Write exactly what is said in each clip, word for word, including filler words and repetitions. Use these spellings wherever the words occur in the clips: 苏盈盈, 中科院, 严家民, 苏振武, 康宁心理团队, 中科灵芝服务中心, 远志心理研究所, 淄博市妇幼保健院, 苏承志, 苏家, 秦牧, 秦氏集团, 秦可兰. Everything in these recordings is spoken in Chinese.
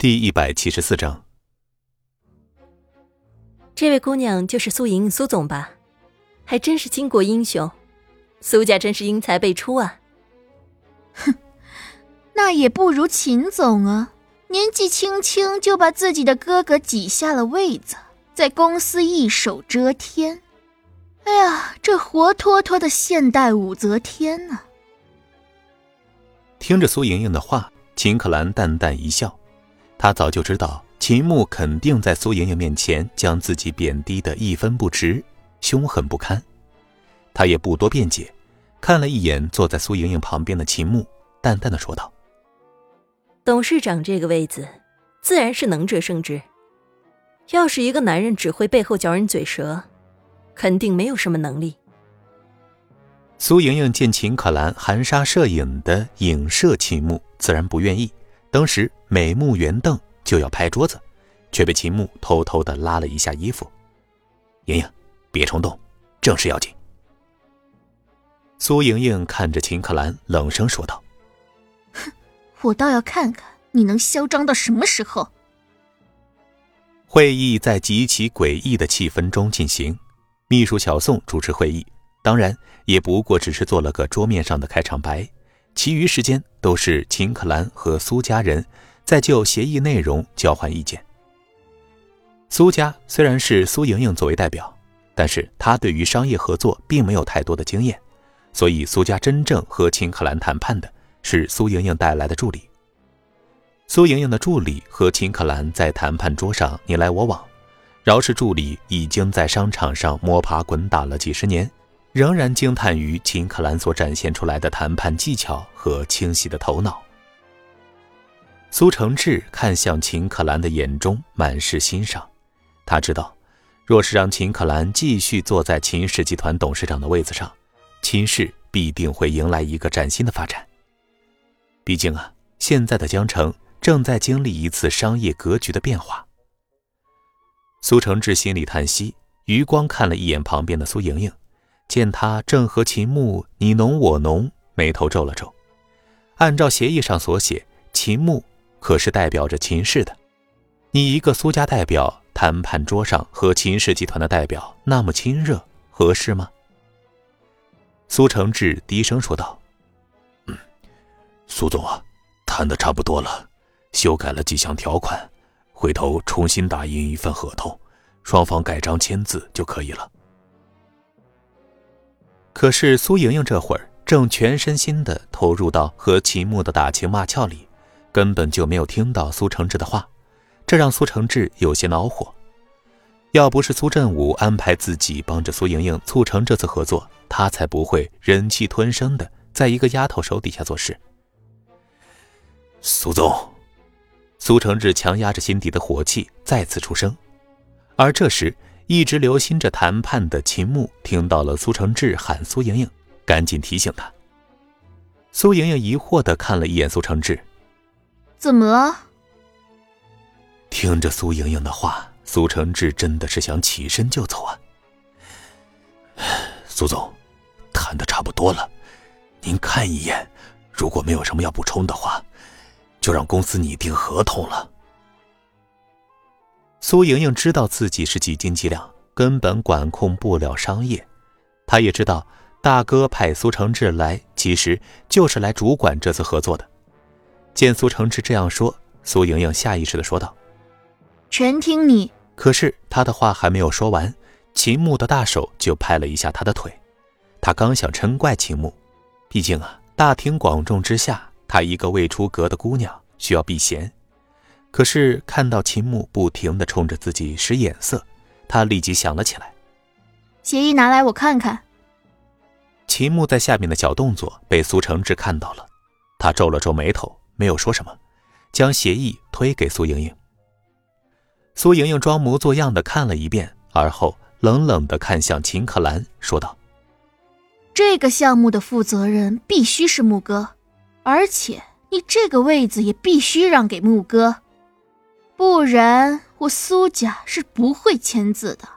第一百七十四章。这位姑娘就是苏莹苏总吧？还真是巾帼英雄，苏家真是英才辈出啊。哼，那也不如秦总啊，年纪轻轻就把自己的哥哥挤下了位子，在公司一手遮天。哎呀，这活脱脱的现代武则天啊。听着苏莹莹的话，秦可兰淡淡一笑。他早就知道秦牧肯定在苏莹莹面前将自己贬低得一分不值，凶狠不堪。他也不多辩解，看了一眼坐在苏莹莹旁边的秦牧，淡淡地说道：董事长这个位子，自然是能者胜之。要是一个男人只会背后嚼人嘴舌，肯定没有什么能力。苏莹莹见秦可兰含沙射影地影射秦牧，自然不愿意，当时美目圆瞪就要拍桌子，却被秦牧偷偷地拉了一下衣服。莹莹，别冲动，正事要紧。苏莹莹看着秦可兰冷声说道：哼，我倒要看看你能嚣张到什么时候。会议在极其诡异的气氛中进行，秘书小宋主持会议，当然也不过只是做了个桌面上的开场白，其余时间都是秦可兰和苏家人在就协议内容交换意见。苏家虽然是苏莹莹作为代表，但是她对于商业合作并没有太多的经验，所以苏家真正和秦可兰谈判的是苏莹莹带来的助理。苏莹莹的助理和秦可兰在谈判桌上你来我往，饶是助理已经在商场上摸爬滚打了几十年，仍然惊叹于秦可兰所展现出来的谈判技巧和清晰的头脑。苏承志看向秦可兰的眼中满是欣赏，他知道若是让秦可兰继续坐在秦氏集团董事长的位子上，秦氏必定会迎来一个崭新的发展。毕竟啊，现在的江城正在经历一次商业格局的变化。苏承志心里叹息，余光看了一眼旁边的苏莹莹，见他正和秦牧你侬我侬，眉头皱了皱。按照协议上所写，秦牧可是代表着秦氏的。你一个苏家代表，谈判桌上和秦氏集团的代表那么亲热，合适吗？苏承志低声说道：嗯，苏总啊，谈得差不多了，修改了几项条款，回头重新打印一份合同，双方盖章签字就可以了。可是苏莹莹这会儿正全身心地投入到和秦牧的打情骂俏里，根本就没有听到苏承志的话，这让苏承志有些恼火。要不是苏振武安排自己帮着苏莹莹促成这次合作，他才不会忍气吞声地在一个丫头手底下做事。苏总，苏承志强压着心底的火气再次出声，而这时一直留心着谈判的秦牧听到了苏承志喊苏莹莹，赶紧提醒他。苏莹莹疑惑地看了一眼苏承志：怎么了？听着苏莹莹的话，苏承志真的是想起身就走啊。苏总，谈得差不多了，您看一眼，如果没有什么要补充的话，就让公司拟定合同了。苏莹莹知道自己是几斤几两，根本管控不了商业。她也知道大哥派苏承志来，其实就是来主管这次合作的。见苏承志这样说，苏莹莹下意识地说道：全听你。可是她的话还没有说完，秦牧的大手就拍了一下她的腿。她刚想嗔怪秦牧，毕竟啊，大庭广众之下，她一个未出阁的姑娘需要避嫌。可是看到秦牧不停地冲着自己使眼色，他立即想了起来：协议拿来我看看。秦牧在下面的小动作被苏承志看到了，他皱了皱眉头，没有说什么，将协议推给苏莹莹。苏莹莹装模作样地看了一遍，而后冷冷地看向秦可兰说道：这个项目的负责人必须是牧哥，而且你这个位子也必须让给牧哥，不然我苏家是不会签字的。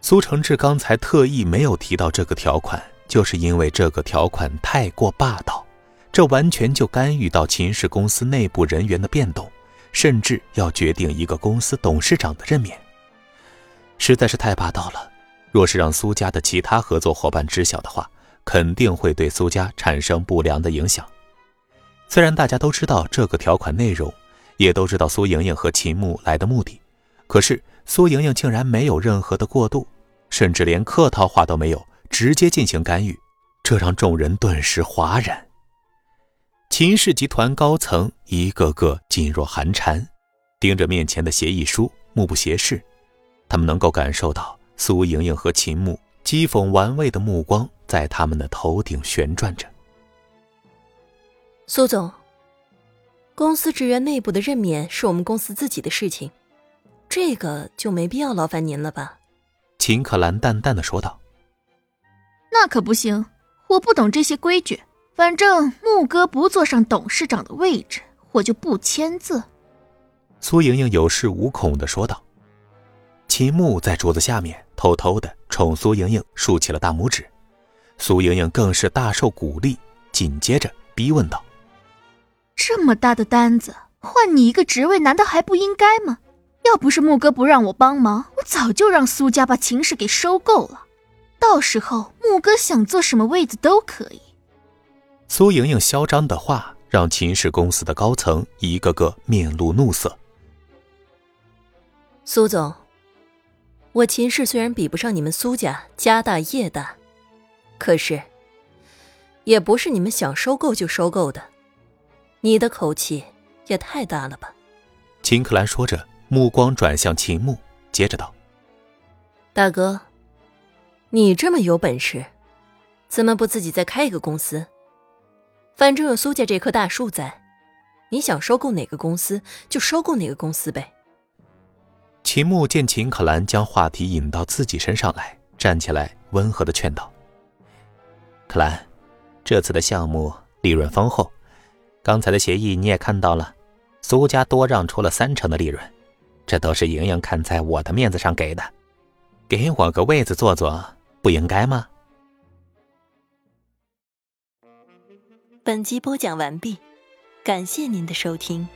苏承志刚才特意没有提到这个条款，就是因为这个条款太过霸道，这完全就干预到秦氏公司内部人员的变动，甚至要决定一个公司董事长的任免，实在是太霸道了。若是让苏家的其他合作伙伴知晓的话，肯定会对苏家产生不良的影响。虽然大家都知道这个条款内容，也都知道苏莹莹和秦牧来的目的，可是苏莹莹竟然没有任何的过渡，甚至连客套话都没有，直接进行干预，这让众人顿时哗然。秦氏集团高层一个个噤若寒蝉，盯着面前的协议书目不斜视。他们能够感受到苏莹莹和秦牧讥讽玩味的目光在他们的头顶旋转着。苏总，公司职员内部的任免是我们公司自己的事情，这个就没必要劳烦您了吧？秦可兰淡淡地说道。那可不行，我不懂这些规矩，反正牧哥不坐上董事长的位置，我就不签字。苏莹莹有恃无恐地说道。秦牧在桌子下面偷偷地冲苏莹莹竖起了大拇指，苏莹莹更是大受鼓励，紧接着逼问道：这么大的单子，换你一个职位难道还不应该吗？要不是牧哥不让我帮忙，我早就让苏家把秦氏给收购了，到时候牧哥想坐什么位子都可以。苏莹莹嚣张的话让秦氏公司的高层一个个面露怒色。苏总，我秦氏虽然比不上你们苏家，家大业大，可是也不是你们想收购就收购的，你的口气也太大了吧。秦可兰说着，目光转向秦牧，接着道：大哥，你这么有本事，怎么不自己再开一个公司？反正有苏家这棵大树在，你想收购哪个公司就收购哪个公司呗。秦牧见秦可兰将话题引到自己身上来，站起来温和地劝道：可兰，这次的项目利润丰厚，刚才的协议你也看到了，苏家多让出了三成的利润，这都是莹莹看在我的面子上给的，给我个位子坐坐不应该吗？本集播讲完毕，感谢您的收听。